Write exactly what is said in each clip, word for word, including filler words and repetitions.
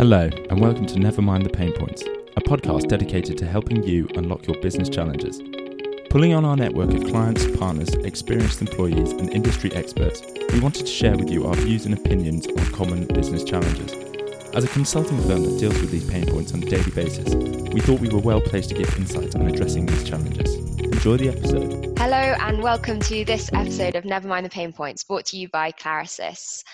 Hello, and welcome to Nevermind the Pain Points, a podcast dedicated to helping you unlock your business challenges. Pulling on our network of clients, partners, experienced employees, and industry experts, we wanted to share with you our views and opinions on common business challenges. As a consulting firm that deals with these pain points on a daily basis, we thought we were well placed to give insights on addressing these challenges. Enjoy the episode. Hello, and welcome to this episode of Nevermind the Pain Points, brought to you by Clarasys.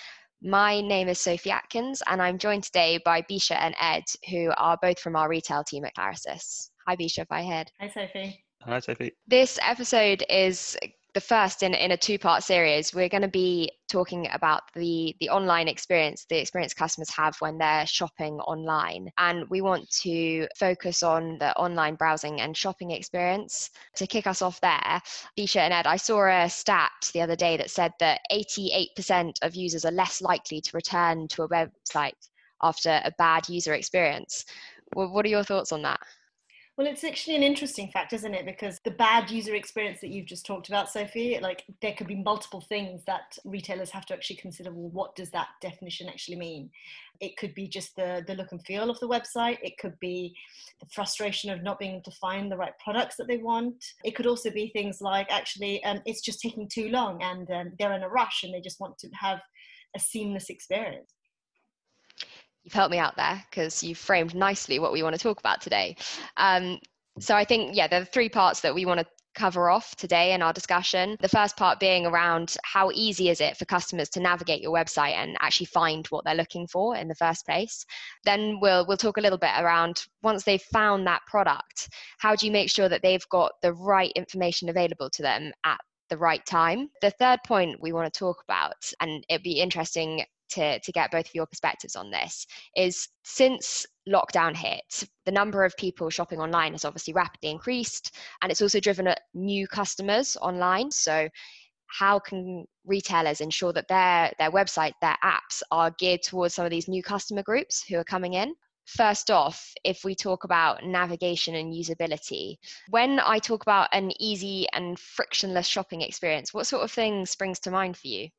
My name is Sophie Atkins, and I'm joined today by Bisha and Ed, who are both from our retail team at Clarasys. Hi, Bisha. Hi, Ed. Hi, Sophie. Hi, Sophie. This episode is the first in, in a two-part series. We're going to be talking about the, the online experience, the experience customers have when they're shopping online. And we want to focus on the online browsing and shopping experience. To kick us off there, Bisha and Ed, I saw a stat the other day that said that eighty-eight percent of users are less likely to return to a website after a bad user experience. Well, what are your thoughts on that? Well, it's actually an interesting fact, isn't it? Because the bad user experience that you've just talked about, Sophie, like there could be multiple things that retailers have to actually consider. Well, what does that definition actually mean? It could be just the, the look and feel of the website. It could be the frustration of not being able to find the right products that they want. It could also be things like actually um, it's just taking too long and um, they're in a rush and they just want to have a seamless experience. You've helped me out there because you framed nicely what we want to talk about today. Um, so I think, yeah, there are three parts that we want to cover off today in our discussion. The first part being around how easy is it for customers to navigate your website and actually find what they're looking for in the first place. Then we'll we'll talk a little bit around once they've found that product, how do you make sure that they've got the right information available to them at the right time? The third point we want to talk about, and it'd be interesting To, to get both of your perspectives on this, is since lockdown hit, the number of people shopping online has obviously rapidly increased, and it's also driven at new customers online. So how can retailers ensure that their, their website, their apps are geared towards some of these new customer groups who are coming in? First off, if we talk about navigation and usability, when I talk about an easy and frictionless shopping experience, what sort of thing springs to mind for you?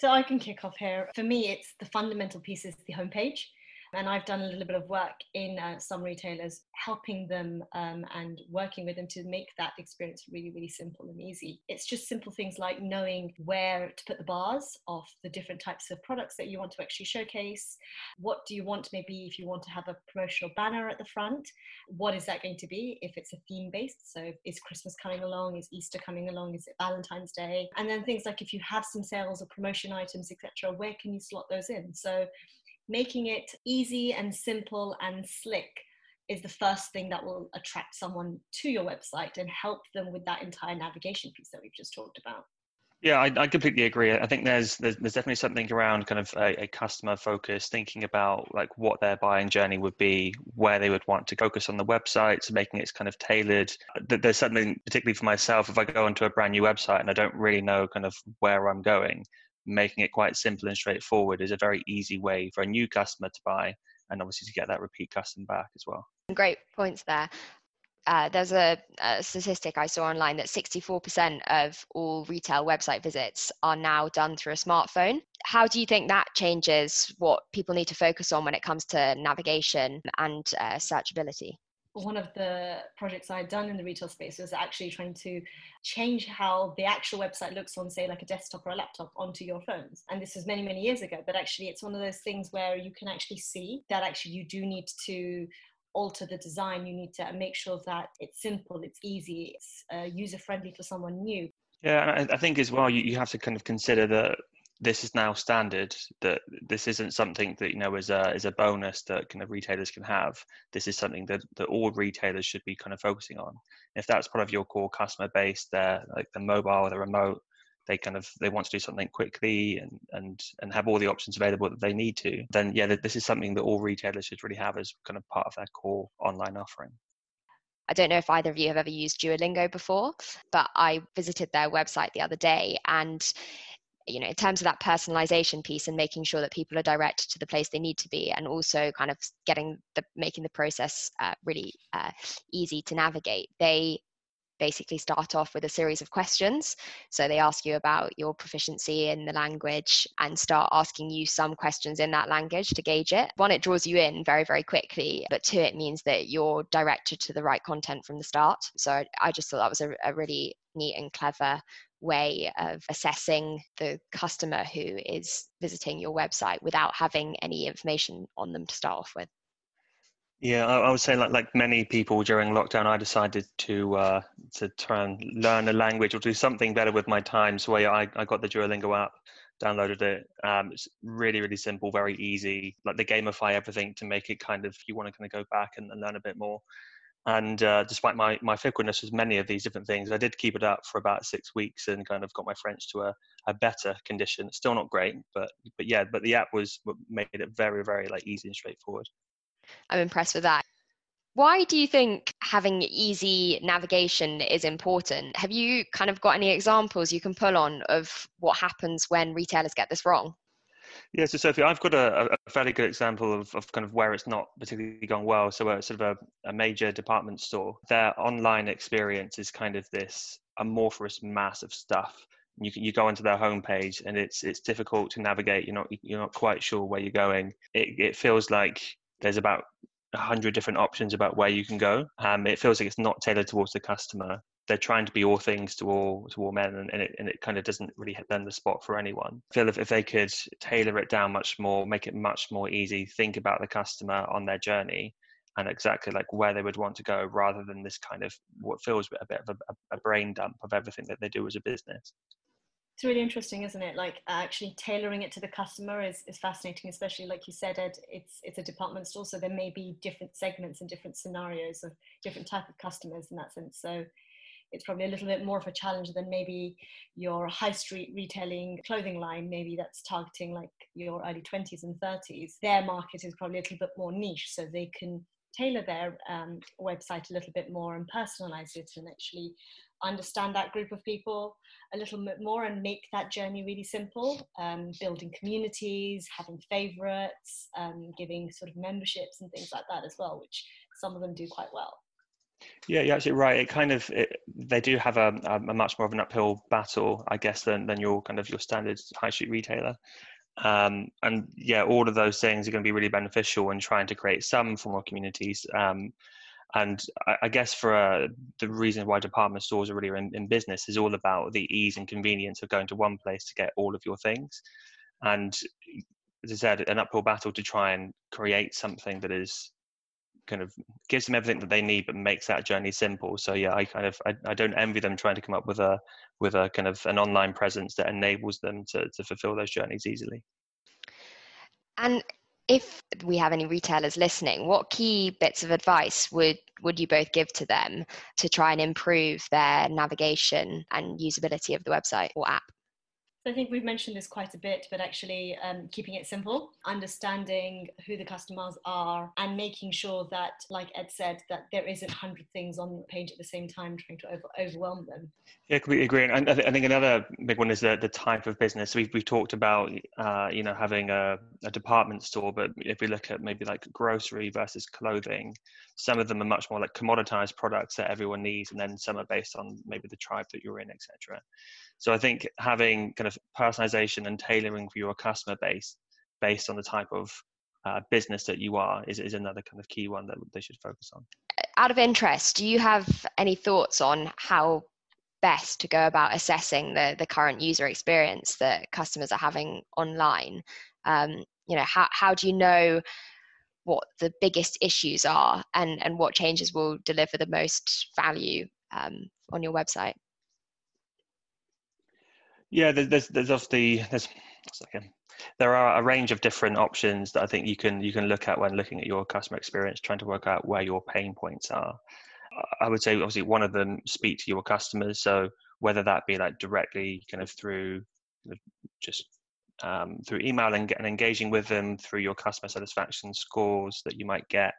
So I can kick off here. For me, it's the fundamental piece is the homepage. And I've done a little bit of work in uh, some retailers, helping them um, and working with them to make that experience really, really simple and easy. It's just simple things like knowing where to put the bars of the different types of products that you want to actually showcase. What do you want? Maybe if you want to have a promotional banner at the front, what is that going to be? If it's a theme based, so is Christmas coming along? Is Easter coming along? Is it Valentine's Day? And then things like if you have some sales or promotion items, et cetera, where can you slot those in? So making it easy and simple and slick is the first thing that will attract someone to your website and help them with that entire navigation piece that we've just talked about. Yeah, I, I completely agree. I think there's, there's there's definitely something around kind of a, a customer focus, thinking about like what their buying journey would be, where they would want to focus on the website, so making it kind of tailored. There's something, particularly for myself, if I go onto a brand new website and I don't really know kind of where I'm going, making it quite simple and straightforward is a very easy way for a new customer to buy and obviously to get that repeat customer back as well. Great points there. Uh, there's a, a statistic I saw online that sixty-four percent of all retail website visits are now done through a smartphone. How do you think that changes what people need to focus on when it comes to navigation and uh, searchability? One of the projects I had done in the retail space was actually trying to change how the actual website looks on, say, like a desktop or a laptop onto your phones. And this was many, many years ago, but actually it's one of those things where you can actually see that actually you do need to alter the design. You need to make sure that it's simple, it's easy, it's uh, user-friendly for someone new. Yeah, and I think as well, you, you have to kind of consider that this is now standard, that this isn't something that, you know, is a is a bonus that kind of retailers can have. This is something that, that all retailers should be kind of focusing on. If that's part of your core customer base, they're like the mobile, the remote, they kind of, they want to do something quickly and, and, and have all the options available that they need to, then yeah, this is something that all retailers should really have as kind of part of their core online offering. I don't know if either of you have ever used Duolingo before, but I visited their website the other day, and you know, in terms of that personalization piece and making sure that people are directed to the place they need to be, and also kind of getting the making the process uh, really uh, easy to navigate, they basically start off with a series of questions. So they ask you about your proficiency in the language and start asking you some questions in that language to gauge it. One, it draws you in very, very quickly, but two, it means that you're directed to the right content from the start. So I just thought that was a, a really neat and clever way of assessing the customer who is visiting your website without having any information on them to start off with. Yeah, I would say like like many people during lockdown, I decided to uh, to try and learn a language or do something better with my time. So I, I got the Duolingo app, downloaded it. Um, it's really, really simple, very easy. Like they gamify everything to make it kind of, you want to kind of go back and, and learn a bit more. And uh, despite my, my fickleness with many of these different things, I did keep it up for about six weeks and kind of got my French to a, a better condition. It's still not great, but but yeah, but the app was made it very, very like easy and straightforward. I'm impressed with that. Why do you think having easy navigation is important? Have you kind of got any examples you can pull on of what happens when retailers get this wrong? Yeah, so Sophie, I've got a, a fairly good example of, of kind of where it's not particularly gone well. So a, sort of a, a major department store, their online experience is kind of this amorphous mass of stuff. You can, you go onto their homepage and it's it's difficult to navigate. You're not you're not quite sure where you're going. It it feels like there's about a hundred different options about where you can go. Um, it feels like it's not tailored towards the customer. They're trying to be all things to all to all men, and, and it and it kind of doesn't really hit them the spot for anyone. I feel if, if they could tailor it down much more, make it much more easy, think about the customer on their journey and exactly like where they would want to go, rather than this kind of what feels a bit of a, a brain dump of everything that they do as a business. It's really interesting, isn't it? Like actually tailoring it to the customer is, is fascinating, especially like you said, Ed, it's it's a department store, so there may be different segments and different scenarios of different type of customers in that sense. So it's probably a little bit more of a challenge than maybe your high street retailing clothing line, maybe that's targeting like your early twenties and thirties. Their market is probably a little bit more niche, so they can tailor their um, website a little bit more and personalize it and actually understand that group of people a little bit more and make that journey really simple, um, building communities, having favorites, um, giving sort of memberships and things like that as well, which some of them do quite well. Yeah, you're absolutely right. It kind of, it, they do have a, a much more of an uphill battle, I guess, than, than your kind of your standard high street retailer. Um, and yeah, all of those things are going to be really beneficial in trying to create some form of communities. Um, And I guess for uh, the reason why department stores are really in, in business is all about the ease and convenience of going to one place to get all of your things. And as I said, an uphill battle to try and create something that is kind of gives them everything that they need, but makes that journey simple. So yeah, I kind of, I, I don't envy them trying to come up with a, with a kind of an online presence that enables them to, to fulfill those journeys easily. And if we have any retailers listening, what key bits of advice would, would you both give to them to try and improve their navigation and usability of the website or app? I think we've mentioned this quite a bit, but actually um, keeping it simple, understanding who the customers are and making sure that, like Ed said, that there isn't one hundred things on the page at the same time trying to over- overwhelm them. Yeah, completely agree. And I, th- I think another big one is the, the type of business. We've, we've talked about, uh, you know, having a, a department store, but if we look at maybe like grocery versus clothing, some of them are much more like commoditized products that everyone needs, and then some are based on maybe the tribe that you're in, et cetera. So I think having kind of personalization and tailoring for your customer base based on the type of uh, business that you are is, is another kind of key one that they should focus on. Out of interest, do you have any thoughts on how best to go about assessing the, the current user experience that customers are having online? Um, you know, how, how do you know what the biggest issues are and, and what changes will deliver the most value um, on your website? Yeah, there's there's obviously there's second. There are a range of different options that I think you can you can look at when looking at your customer experience, trying to work out where your pain points are. I would say obviously one of them, speak to your customers. So whether that be like directly kind of through just um, through email and, and engaging with them through your customer satisfaction scores that you might get.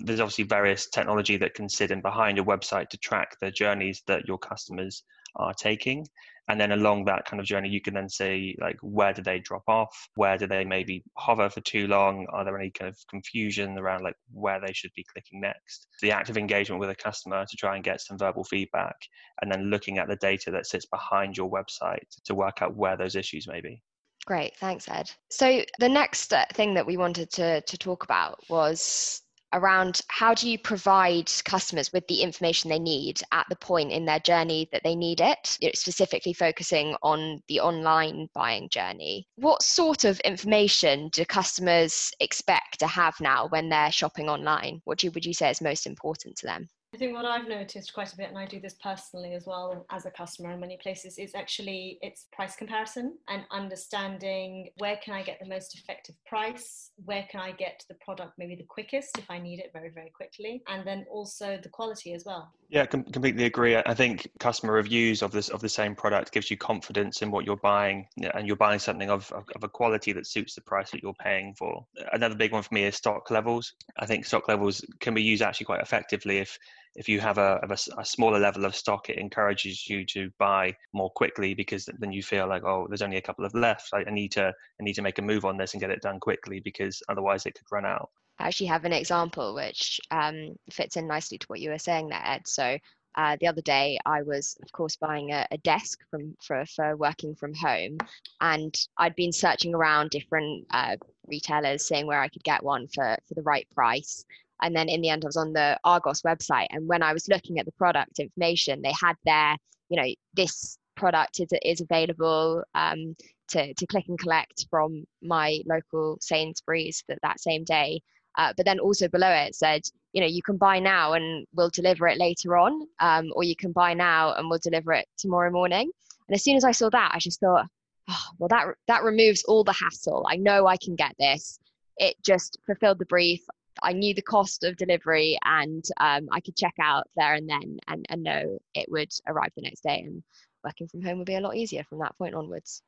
There's obviously various technology that can sit in behind your website to track the journeys that your customers are taking. And then along that kind of journey, you can then see, like, where do they drop off? Where do they maybe hover for too long? Are there any kind of confusion around, like, where they should be clicking next? The active engagement with a customer to try and get some verbal feedback, and then looking at the data that sits behind your website to work out where those issues may be. Great. Thanks, Ed. So the next thing that we wanted to, to talk about was around how do you provide customers with the information they need at the point in their journey that they need it, you know, specifically focusing on the online buying journey. What sort of information do customers expect to have now when they're shopping online? What do you, would you say is most important to them? I think what I've noticed quite a bit, and I do this personally as well as a customer in many places, is actually it's price comparison and understanding where can I get the most effective price, where can I get the product maybe the quickest if I need it very, very quickly, and then also the quality as well. Yeah, com- completely agree. I think customer reviews of this of the same product gives you confidence in what you're buying, and you're buying something of, of, of a quality that suits the price that you're paying for. Another big one for me is stock levels. I think stock levels can be used actually quite effectively if If you have a, a, a smaller level of stock, it encourages you to buy more quickly, because then you feel like, oh, there's only a couple of left. I, I need to I need to make a move on this and get it done quickly, because otherwise it could run out. I actually have an example which um, fits in nicely to what you were saying there, Ed. So uh, the other day I was, of course, buying a, a desk from for, for working from home, and I'd been searching around different uh, retailers, seeing where I could get one for, for the right price. And then in the end, I was on the Argos website. And when I was looking at the product information, they had their, you know, this product is, is available um, to, to click and collect from my local Sainsbury's that, that same day. Uh, but then also below it said, you know, you can buy now and we'll deliver it later on. Um, or you can buy now and we'll deliver it tomorrow morning. And as soon as I saw that, I just thought, oh, well, that, that removes all the hassle. I know I can get this. It just fulfilled the brief. I knew the cost of delivery, and um, I could check out there and then and, and know it would arrive the next day, and working from home would be a lot easier from that point onwards.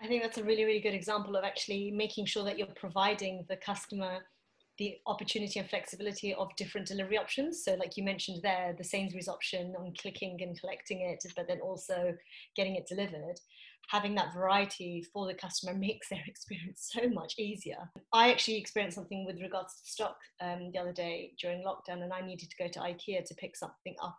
I think that's a really, really good example of actually making sure that you're providing the customer the opportunity and flexibility of different delivery options. So like you mentioned there, the Sainsbury's option on clicking and collecting it, but then also getting it delivered. Having that variety for the customer makes their experience so much easier. I actually experienced something with regards to stock um, the other day during lockdown, and I needed to go to IKEA to pick something up.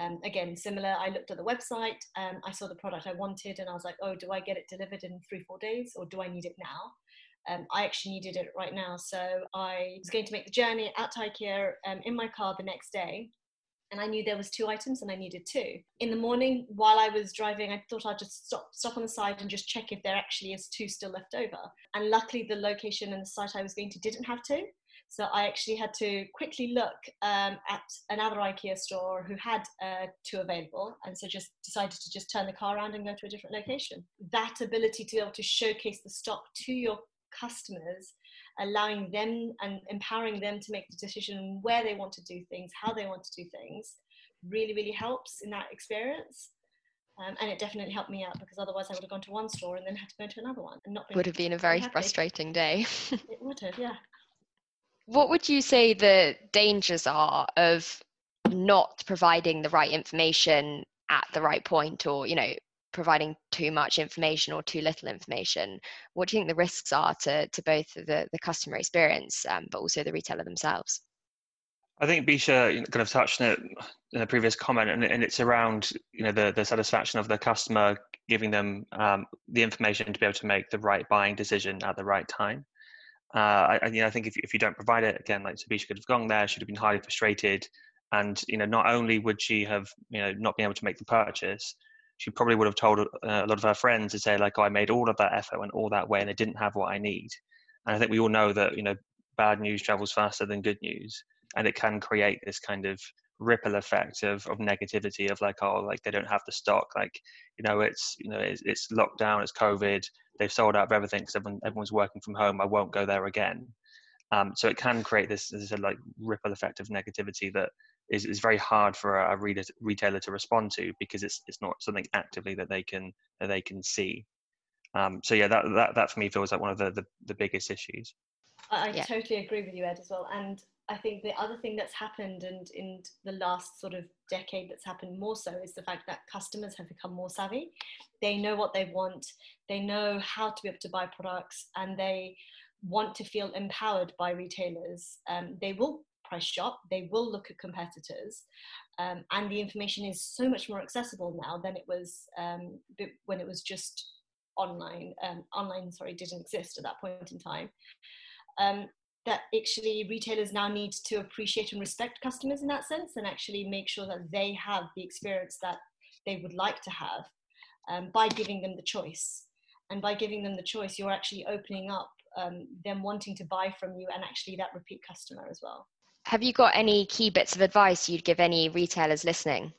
Um, again, similar, I looked at the website, um, I saw the product I wanted, and I was like, oh, do I get it delivered in three, four days, or do I need it now? Um, I actually needed it right now. So I was going to make the journey out to IKEA um, in my car the next day. And I knew there was two items and I needed two. In the morning, while I was driving, I thought I'd just stop stop on the side and just check if there actually is two still left over. And luckily, the location and the site I was going to didn't have two. So I actually had to quickly look um, at another IKEA store who had uh, two available. And so just decided to just turn the car around and go to a different location. That ability to be able to showcase the stock to your customers, allowing them and empowering them to make the decision where they want to do things, how they want to do things, really, really helps in that experience. Um, and it definitely helped me out, because otherwise I would have gone to one store and then had to go to another one. And not been would have been a very happy. Frustrating day. It would have, yeah. What would you say the dangers are of not providing the right information at the right point, or, you know, providing too much information or too little information? What do you think the risks are to, to both the, the customer experience, um, but also the retailer themselves? I think Bisha kind of touched on it in a previous comment, and, and it's around, you know, the, the satisfaction of the customer, giving them um, the information to be able to make the right buying decision at the right time. Uh, I, you know, I think if, if you don't provide it, again, like Bisha could have gone there, she'd have been highly frustrated. And, you know, not only would she have, you know, not been able to make the purchase, she probably would have told a lot of her friends to say, like, oh, I made all of that effort and all that way, and I didn't have what I need. And I think we all know that, you know, bad news travels faster than good news. And it can create this kind of ripple effect of, of negativity of like, oh, like they don't have the stock. Like, you know, it's, you know, it's, it's lockdown, it's COVID. They've sold out of everything because everyone, everyone's working from home. I won't go there again. Um, so it can create this, as I said, like ripple effect of negativity that is, is very hard for a, a re- retailer to respond to, because it's it's not something actively that they can that they can see. Um, so yeah, that, that that for me feels like one of the the, the biggest issues. I, I yeah. totally agree with you, Ed, as well. And I think the other thing that's happened, and in the last sort of decade that's happened more so, is the fact that customers have become more savvy. They know what they want. They know how to be able to buy products, and they want to feel empowered by retailers. Um, they will price shop. They will look at competitors. Um, and the information is so much more accessible now than it was um, when it was just online. Um, online, sorry, didn't exist at that point in time. Um, that actually retailers now need to appreciate and respect customers in that sense, and actually make sure that they have the experience that they would like to have um, by giving them the choice. And by giving them the choice, you're actually opening up um, them wanting to buy from you, and actually that repeat customer as well. Have you got any key bits of advice you'd give any retailers listening?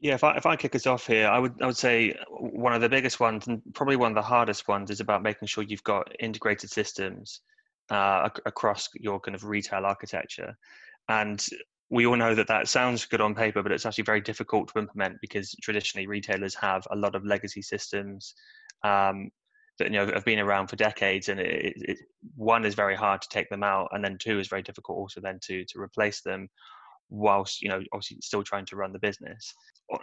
Yeah, if I if I kick us off here, I would I would say one of the biggest ones, and probably one of the hardest ones, is about making sure you've got integrated systems uh, ac- across your kind of retail architecture. And we all know that that sounds good on paper, but it's actually very difficult to implement, because traditionally retailers have a lot of legacy systems um, that you know have been around for decades, and it, it, one is very hard to take them out, and then two is very difficult also then to to replace them, whilst, you know, obviously still trying to run the business.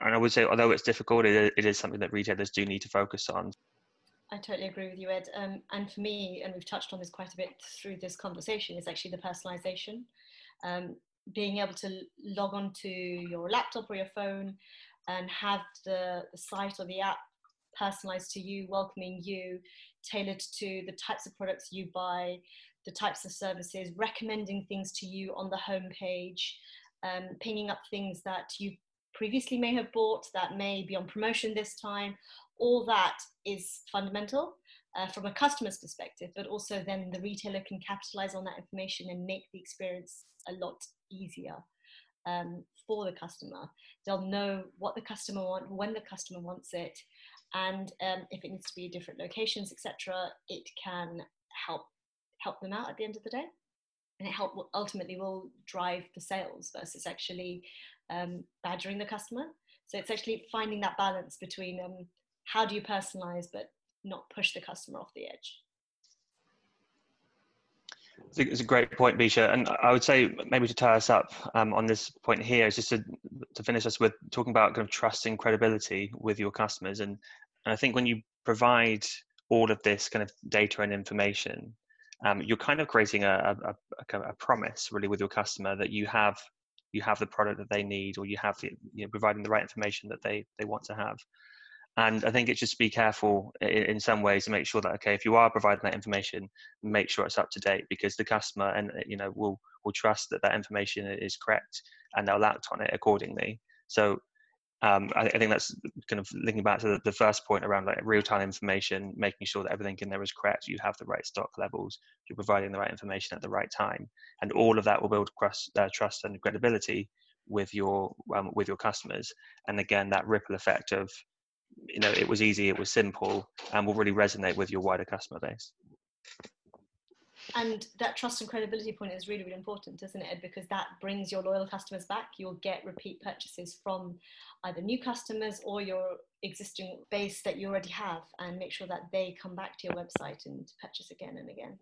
And I would say, although it's difficult, it, it is something that retailers do need to focus on. I totally agree with you, Ed. Um, and for me, and we've touched on this quite a bit through this conversation, is actually the personalization. Um, being able to log on to your laptop or your phone and have the, the site or the app personalized to you, welcoming you, tailored to the types of products you buy, the types of services, recommending things to you on the homepage, Um, pinging up things that you previously may have bought that may be on promotion this time. All that is fundamental uh, from a customer's perspective, but also then the retailer can capitalize on that information and make the experience a lot easier um, for the customer. They'll know what the customer wants, when the customer wants it, and um, if it needs to be in different locations, et cetera, it can help help them out at the end of the day. And it help ultimately will drive the sales versus actually um, badgering the customer. So it's actually finding that balance between um, how do you personalize but not push the customer off the edge. It's a great point, Bisha. And I would say maybe to tie us up um, on this point here is just to, to finish us with talking about kind of trust and credibility with your customers. And, and I think when you provide all of this kind of data and information, Um, you're kind of creating a, a, a, a promise, really, with your customer that you have you have the product that they need, or you have the, you know, providing the right information that they they want to have. And I think it's just be careful in, in some ways to make sure that, okay, if you are providing that information, make sure it's up to date, because the customer and you know will will trust that that information is correct, and they'll act on it accordingly. So um, I, I think that's kind of linking back to the, the first point around like real-time information, making sure that everything in there is correct, you have the right stock levels, you're providing the right information at the right time, and all of that will build trust, uh, trust and credibility with your um, with your customers. And again, that ripple effect of, you know, it was easy, it was simple, and will really resonate with your wider customer base. And that trust and credibility point is really, really important, isn't it? Because that brings your loyal customers back. You'll get repeat purchases from either new customers or your existing base that you already have, and make sure that they come back to your website and purchase again and again.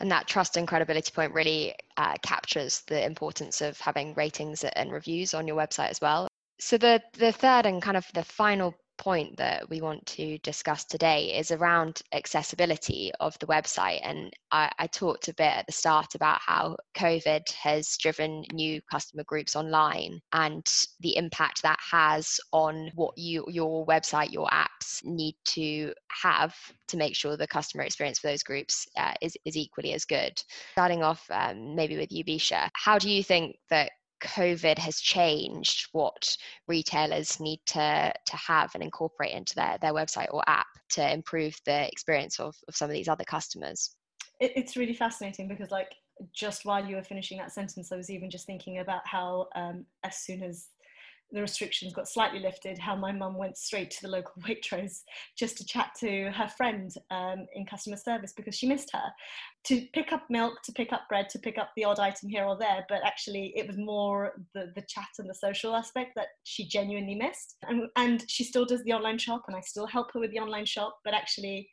And that trust and credibility point really uh, captures the importance of having ratings and reviews on your website as well. So the the third and kind of the final point that we want to discuss today is around accessibility of the website. And I, I talked a bit at the start about how COVID has driven new customer groups online and the impact that has on what you, your website, your apps need to have to make sure the customer experience for those groups uh, is, is equally as good. Starting off um, maybe with you, Bisha, how do you think that COVID has changed what retailers need to to have and incorporate into their, their website or app to improve the experience of, of some of these other customers? It, it's really fascinating, because like just while you were finishing that sentence, I was even just thinking about how um, as soon as the restrictions got slightly lifted, how my mum went straight to the local Waitrose just to chat to her friend um, in customer service, because she missed her, to pick up milk, to pick up bread, to pick up the odd item here or there. But actually it was more the, the chat and the social aspect that she genuinely missed. And, and she still does the online shop, and I still help her with the online shop, but actually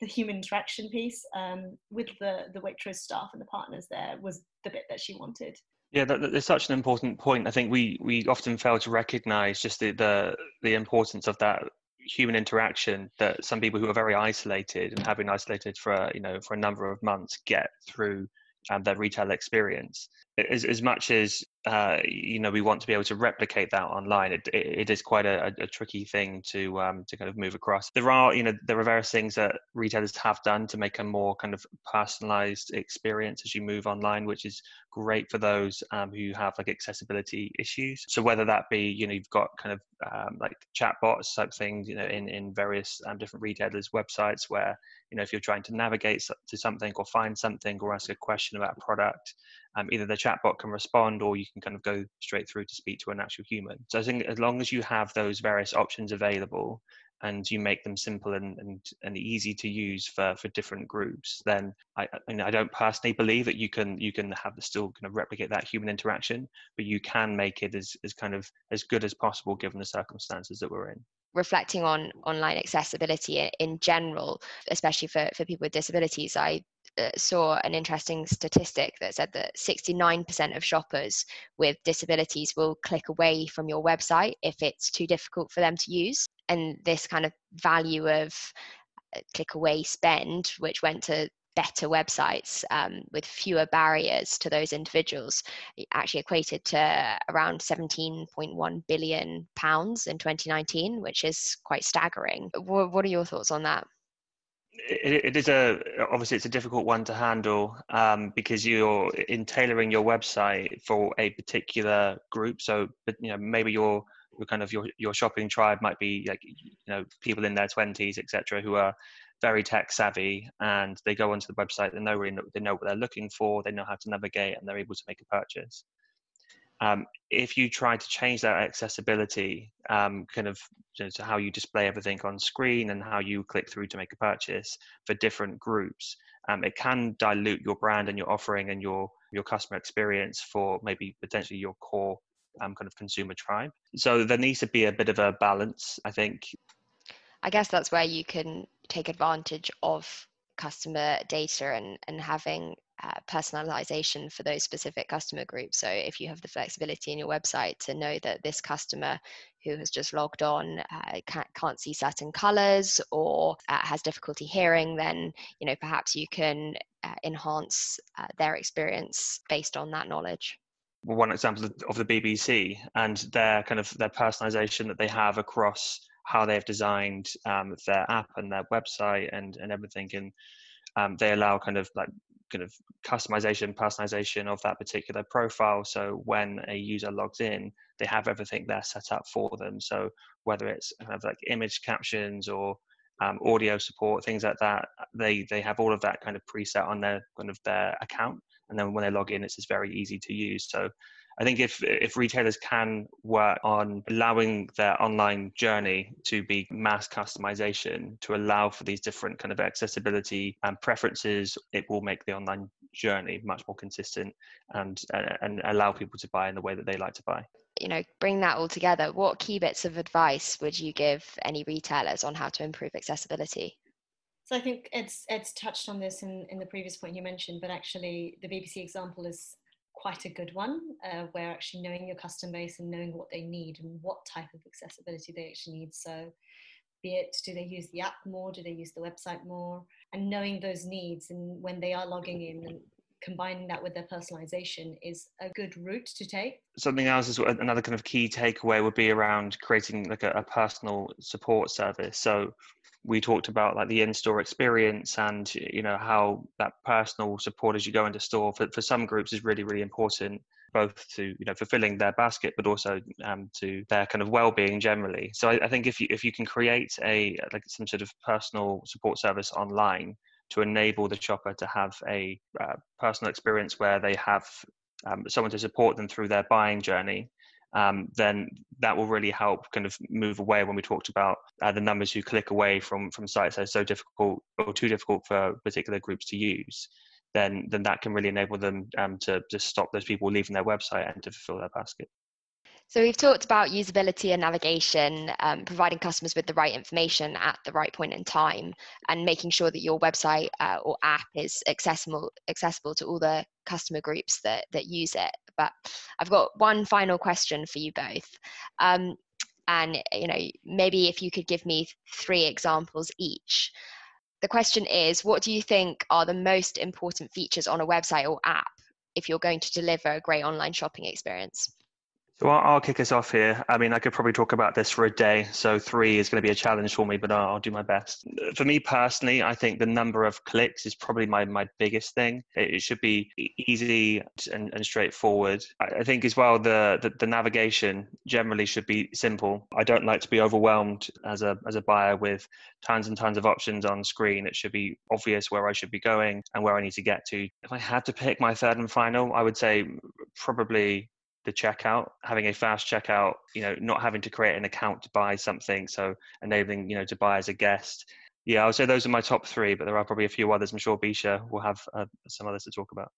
the human interaction piece um, with the, the Waitrose staff and the partners there was the bit that she wanted. Yeah, that, that's such an important point. I think we, we often fail to recognise just the, the the importance of that human interaction that some people who are very isolated and have been isolated for, you know, for a number of months get through um, their retail experience. As, as much as, uh, you know, we want to be able to replicate that online, it it, it is quite a, a tricky thing to um, to kind of move across. There are, you know, there are various things that retailers have done to make a more kind of personalised experience as you move online, which is great for those um, who have like accessibility issues. So whether that be, you know, you've got kind of um, like chatbots type things, you know, in, in various um, different retailers' websites where, you know, if you're trying to navigate to something or find something or ask a question about a product, Um, either the chatbot can respond or you can kind of go straight through to speak to an actual human. So I think as long as you have those various options available and you make them simple and, and, and easy to use for, for different groups, then I, and I don't personally believe that you can you can have the still kind of replicate that human interaction, but you can make it as, as kind of as good as possible given the circumstances that we're in. Reflecting on online accessibility in general, especially for, for people with disabilities, I uh, saw an interesting statistic that said that sixty-nine percent of shoppers with disabilities will click away from your website if it's too difficult for them to use. And this kind of value of click away spend, which went to better websites um, with fewer barriers to those individuals, actually equated to around seventeen point one billion pounds in twenty nineteen, which is quite staggering. What are your thoughts on that? It, it is a obviously it's a difficult one to handle um, because you're in tailoring your website for a particular group. So, you know, maybe you're Your kind of your, your shopping tribe might be like, you know, people in their twenties, et cetera, who are very tech savvy and they go onto the website. They know really they know what they're looking for. They know how to navigate, and they're able to make a purchase. Um, if you try to change that accessibility, um, kind of you know, to how you display everything on screen and how you click through to make a purchase for different groups, um, it can dilute your brand and your offering and your your customer experience for maybe potentially your core Um, kind of consumer tribe. So there needs to be a bit of a balance, I think. I guess that's where you can take advantage of customer data and, and having uh, personalization for those specific customer groups. So if you have the flexibility in your website to know that this customer who has just logged on uh, can't, can't see certain colors or uh, has difficulty hearing, then, you know, perhaps you can uh, enhance uh, their experience based on that knowledge. One example of the B B C and their kind of their personalization that they have across how they've designed um, their app and their website and, and everything. And um, they allow kind of like kind of customization, personalization of that particular profile. So when a user logs in, they have everything there set up for them. So whether it's kind of like image captions or um, audio support, things like that, they they have all of that kind of preset on their kind of their account. And then when they log in, it's just very easy to use. So I think if if retailers can work on allowing their online journey to be mass customization, to allow for these different kind of accessibility and preferences, it will make the online journey much more consistent and and allow people to buy in the way that they like to buy. You know, bring that all together. What key bits of advice would you give any retailers on how to improve accessibility? So I think Ed's, Ed's touched on this in, in the previous point you mentioned, but actually the B B C example is quite a good one, uh, where actually knowing your customer base and knowing what they need and what type of accessibility they actually need. So be it, do they use the app more? Do they use the website more? And knowing those needs and when they are logging in and combining that with their personalization is a good route to take. Something else is another kind of key takeaway would be around creating like a, a personal support service. So we talked about like the in-store experience and, you know, how that personal support as you go into store for, for some groups is really, really important, both to, you know, fulfilling their basket, but also um, to their kind of well-being generally. So I, I think if you, if you can create a, like some sort of personal support service online to enable the shopper to have a uh, personal experience where they have um, someone to support them through their buying journey, Um, then that will really help kind of move away when we talked about uh, the numbers who click away from, from sites that are so difficult or too difficult for particular groups to use, then then that can really enable them um, to just stop those people leaving their website and to fulfill their basket. So we've talked about usability and navigation, um, providing customers with the right information at the right point in time, and making sure that your website uh, or app is accessible accessible to all the customer groups that that use it. But I've got one final question for you both. Um, and you know, maybe if you could give me three examples each. The question is, what do you think are the most important features on a website or app if you're going to deliver a great online shopping experience? So I'll, I'll kick us off here. I mean, I could probably talk about this for a day. So three is going to be a challenge for me, but I'll, I'll do my best. For me personally, I think the number of clicks is probably my, my biggest thing. It, it should be easy and, and straightforward. I, I think as well, the, the, the navigation generally should be simple. I don't like to be overwhelmed as a, as a buyer with tons and tons of options on screen. It should be obvious where I should be going and where I need to get to. If I had to pick my third and final, I would say probably the checkout, having a fast checkout, you know, not having to create an account to buy something. So enabling, you know, to buy as a guest. Yeah, I would say those are my top three, but there are probably a few others. I'm sure Bisha will have uh, some others to talk about.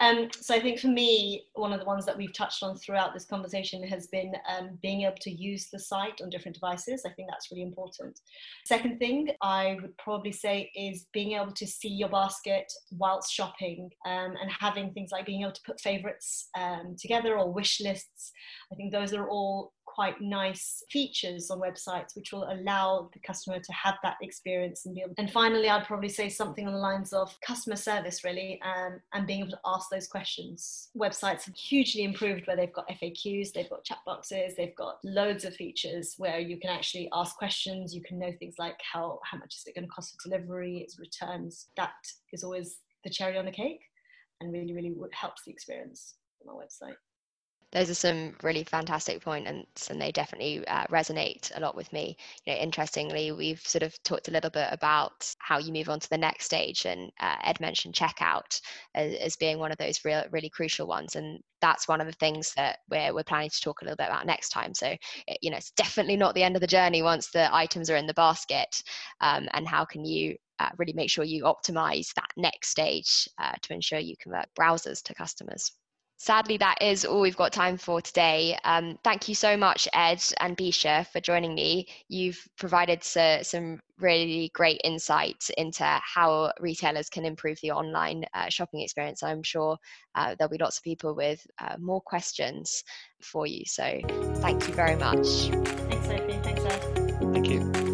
Um, so I think for me, one of the ones that we've touched on throughout this conversation has been um, being able to use the site on different devices. I think that's really important. Second thing I would probably say is being able to see your basket whilst shopping, um, and having things like being able to put favourites um, together or wish lists. I think those are all quite nice features on websites which will allow the customer to have that experience and be able to. And finally, I'd probably say something on the lines of customer service, really, um, and being able to ask those questions. Websites have hugely improved where they've got F A Qs, they've got chat boxes, they've got loads of features where you can actually ask questions. You can know things like how, how much is it going to cost for delivery, its returns. That is always the cherry on the cake and really, really helps the experience on our website. Those are some really fantastic points, and they definitely uh, resonate a lot with me. You know, interestingly, we've sort of talked a little bit about how you move on to the next stage, and uh, Ed mentioned checkout as, as being one of those real, really crucial ones. And that's one of the things that we're, we're planning to talk a little bit about next time. So, it, you know, it's definitely not the end of the journey once the items are in the basket, um, and how can you uh, really make sure you optimize that next stage uh, to ensure you convert browsers to customers. Sadly, that is all we've got time for today. Um, thank you so much, Ed and Bisha, for joining me. You've provided so, some really great insights into how retailers can improve the online uh, shopping experience. I'm sure uh, there'll be lots of people with uh, more questions for you. So thank you very much. Thanks, Sophie. Thanks, Ed. Thank you.